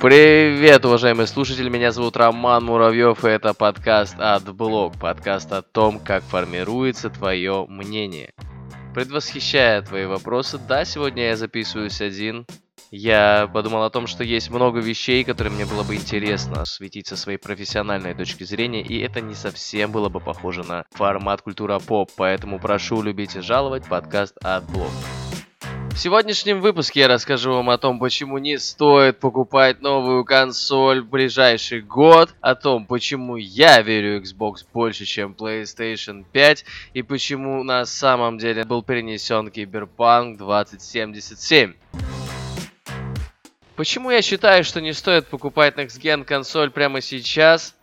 Привет, уважаемые слушатели, меня зовут Роман Муравьёв, и это подкаст AdBlog, подкаст о том, как формируется твое мнение. Предвосхищая твои вопросы, да, сегодня я записываюсь один. Я подумал о том, что есть много вещей, которые мне было бы интересно осветить со своей профессиональной точки зрения, и это не совсем было бы похоже на формат культура поп, поэтому прошу любить и жаловать подкаст AdBlog. В сегодняшнем выпуске я расскажу вам о том, почему не стоит покупать новую консоль в ближайший год, о том, почему я верю Xbox больше, чем PlayStation 5, и почему на самом деле был перенесен Cyberpunk 2077. Почему я считаю, что не стоит покупать Next Gen консоль прямо сейчас?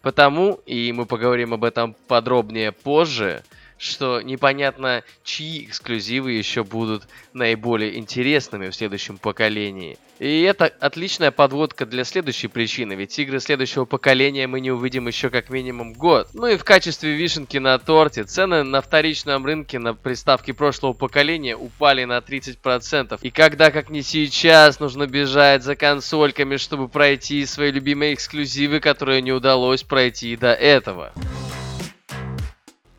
Потому, и мы поговорим об этом подробнее позже, что непонятно, чьи эксклюзивы еще будут наиболее интересными в следующем поколении. И это отличная подводка для следующей причины, ведь игры следующего поколения мы не увидим еще как минимум год. Ну и в качестве вишенки на торте, цены на вторичном рынке на приставки прошлого поколения упали на 30%. И когда, как не сейчас, нужно бежать за консольками, чтобы пройти свои любимые эксклюзивы, которые не удалось пройти до этого.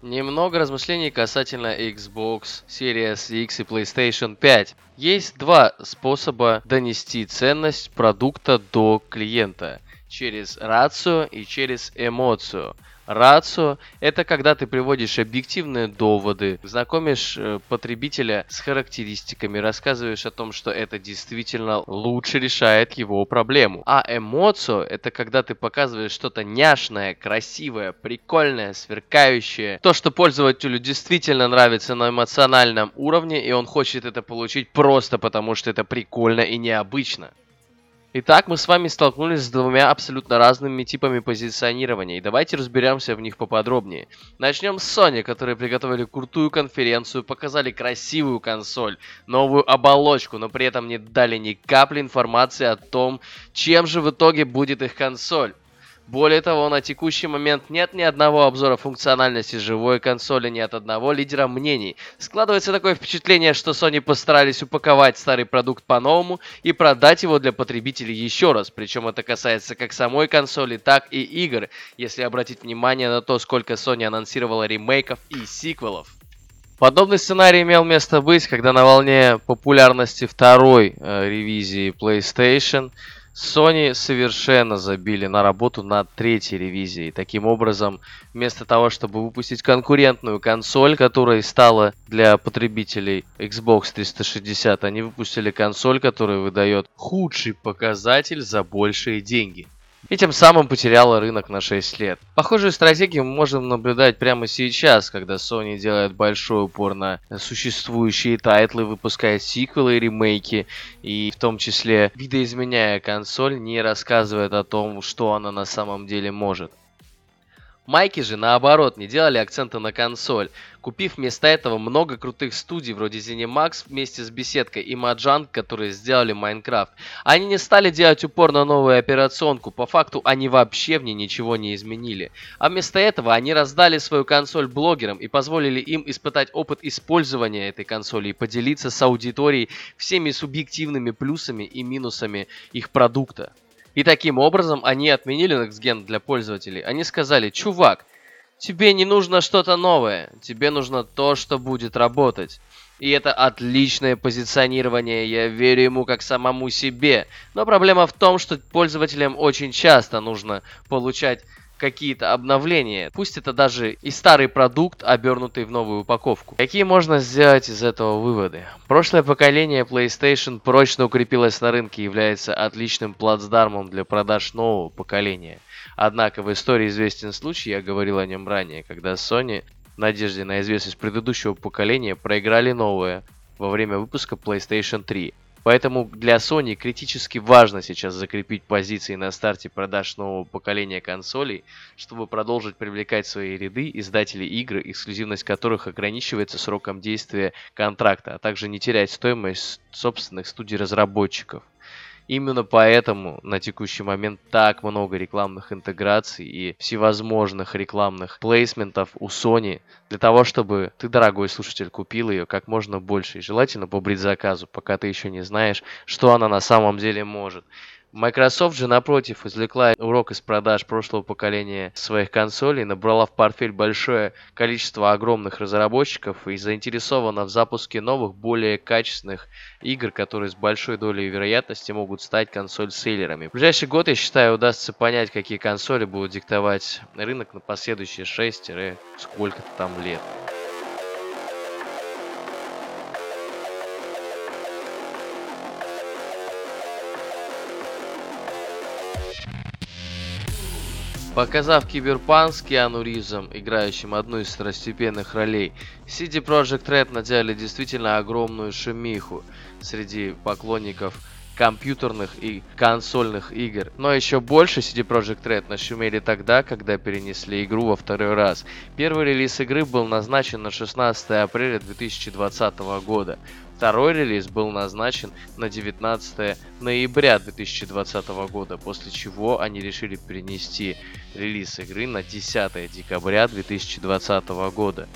Немного размышлений касательно Xbox Series X и PlayStation 5. Есть два способа донести ценность продукта до клиента. Через рацию и через эмоцию. Рацию – это когда ты приводишь объективные доводы, знакомишь потребителя с характеристиками, рассказываешь о том, что это действительно лучше решает его проблему. А эмоцию – это когда ты показываешь что-то няшное, красивое, прикольное, сверкающее. То, что пользователю действительно нравится на эмоциональном уровне, и он хочет это получить просто потому, что это прикольно и необычно. Итак, мы с вами столкнулись с двумя абсолютно разными типами позиционирования, и давайте разберемся в них поподробнее. Начнем с Sony, которые приготовили крутую конференцию, показали красивую консоль, новую оболочку, но при этом не дали ни капли информации о том, чем же в итоге будет их консоль. Более того, на текущий момент нет ни одного обзора функциональности живой консоли, ни от одного лидера мнений. Складывается такое впечатление, что Sony постарались упаковать старый продукт по-новому и продать его для потребителей еще раз. Причем это касается как самой консоли, так и игр, если обратить внимание на то, сколько Sony анонсировала ремейков и сиквелов. Подобный сценарий имел место быть, когда на волне популярности второй ревизии PlayStation Sony совершенно забили на работу над третьей ревизией. Таким образом, вместо того, чтобы выпустить конкурентную консоль, которая стала для потребителей Xbox 360, они выпустили консоль, которая выдает худший показатель за большие деньги. И тем самым потеряла рынок на 6 лет. Похожую стратегию мы можем наблюдать прямо сейчас, когда Sony делает большой упор на существующие тайтлы, выпускает сиквелы и ремейки, и в том числе видоизменяя консоль, не рассказывает о том, что она на самом деле может. Майки же, наоборот, не делали акцента на консоль, купив вместо этого много крутых студий вроде Zenimax вместе с беседкой и Mojang, которые сделали Minecraft. Они не стали делать упор на новую операционку, по факту они вообще в ней ничего не изменили. А вместо этого они раздали свою консоль блогерам и позволили им испытать опыт использования этой консоли и поделиться с аудиторией всеми субъективными плюсами и минусами их продукта. И таким образом они отменили Next Gen для пользователей. Они сказали: чувак, тебе не нужно что-то новое, тебе нужно то, что будет работать. И это отличное позиционирование, я верю ему как самому себе. Но проблема в том, что пользователям очень часто нужно получать какие-то обновления. Пусть это даже и старый продукт, обернутый в новую упаковку. Какие можно сделать из этого выводы? Прошлое поколение PlayStation прочно укрепилось на рынке и является отличным плацдармом для продаж нового поколения. Однако в истории известен случай, я говорил о нем ранее, когда Sony, в надежде на известность предыдущего поколения, проиграли новое во время выпуска PlayStation 3. Поэтому для Sony критически важно сейчас закрепить позиции на старте продаж нового поколения консолей, чтобы продолжить привлекать в свои ряды издателей игр, эксклюзивность которых ограничивается сроком действия контракта, а также не терять стоимость собственных студий-разработчиков. Именно поэтому на текущий момент так много рекламных интеграций и всевозможных рекламных плейсментов у Sony, для того, чтобы ты, дорогой слушатель, купил ее как можно больше. И желательно по предзаказу, пока ты еще не знаешь, что она на самом деле может. Microsoft же, напротив, извлекла урок из продаж прошлого поколения своих консолей, набрала в портфель большое количество огромных разработчиков и заинтересована в запуске новых, более качественных игр, которые с большой долей вероятности могут стать консоль-селлерами. В ближайший год, я считаю, удастся понять, какие консоли будут диктовать рынок на последующие 6- сколько-то там лет. Показав Киберпанк с Киану Ривзом, играющим одну из второстепенных ролей, CD Projekt Red наделали действительно огромную шумиху среди поклонников компьютерных и консольных игр. Но еще больше CD Projekt Red нашумели тогда, когда перенесли игру во второй раз. Первый релиз игры был назначен на 16 апреля 2020 года. Второй релиз был назначен на 19 ноября 2020 года, после чего они решили перенести релиз игры на 10 декабря 2020 года.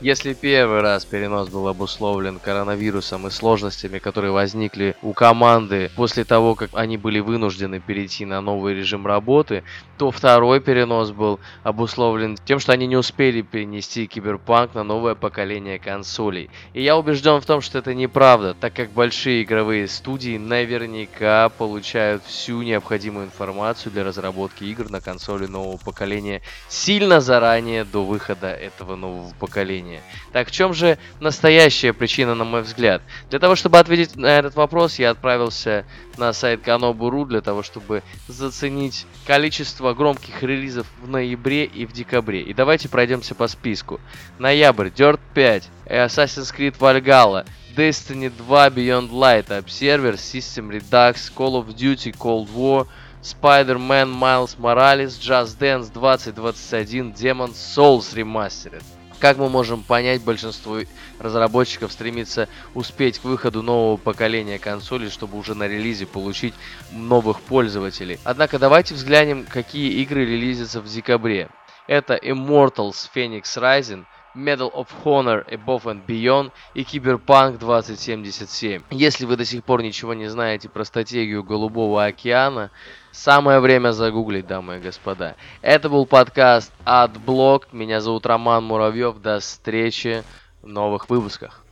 Если первый раз перенос был обусловлен коронавирусом и сложностями, которые возникли у команды после того, как они были вынуждены перейти на новый режим работы, то второй перенос был обусловлен тем, что они не успели перенести Киберпанк на новое поколение консолей. И я убежден в том, что это неправда, так как большие игровые студии наверняка получают всю необходимую информацию для разработки игр на консоли нового поколения сильно заранее до выхода этого нового поколения. Так в чем же настоящая причина, на мой взгляд? Для того, чтобы ответить на этот вопрос, я отправился на сайт Kanobu.ru для того, чтобы заценить количество громких релизов в ноябре и в декабре. И давайте пройдемся по списку. Ноябрь, Dirt 5, Assassin's Creed Valhalla, Destiny 2 Beyond Light, Observer System Redux, Call of Duty Cold War, Spider-Man Miles Morales, Just Dance 2021, Demon's Souls Remastered. Как мы можем понять, большинство разработчиков стремится успеть к выходу нового поколения консолей, чтобы уже на релизе получить новых пользователей. Однако давайте взглянем, какие игры релизятся в декабре. Это Immortals Fenyx Rising, Medal of Honor Above and Beyond и Cyberpunk 2077. Если вы до сих пор ничего не знаете про стратегию Голубого океана, самое время загуглить, дамы и господа. Это был подкаст AdBlog. Меня зовут Роман Муравьёв. До встречи в новых выпусках.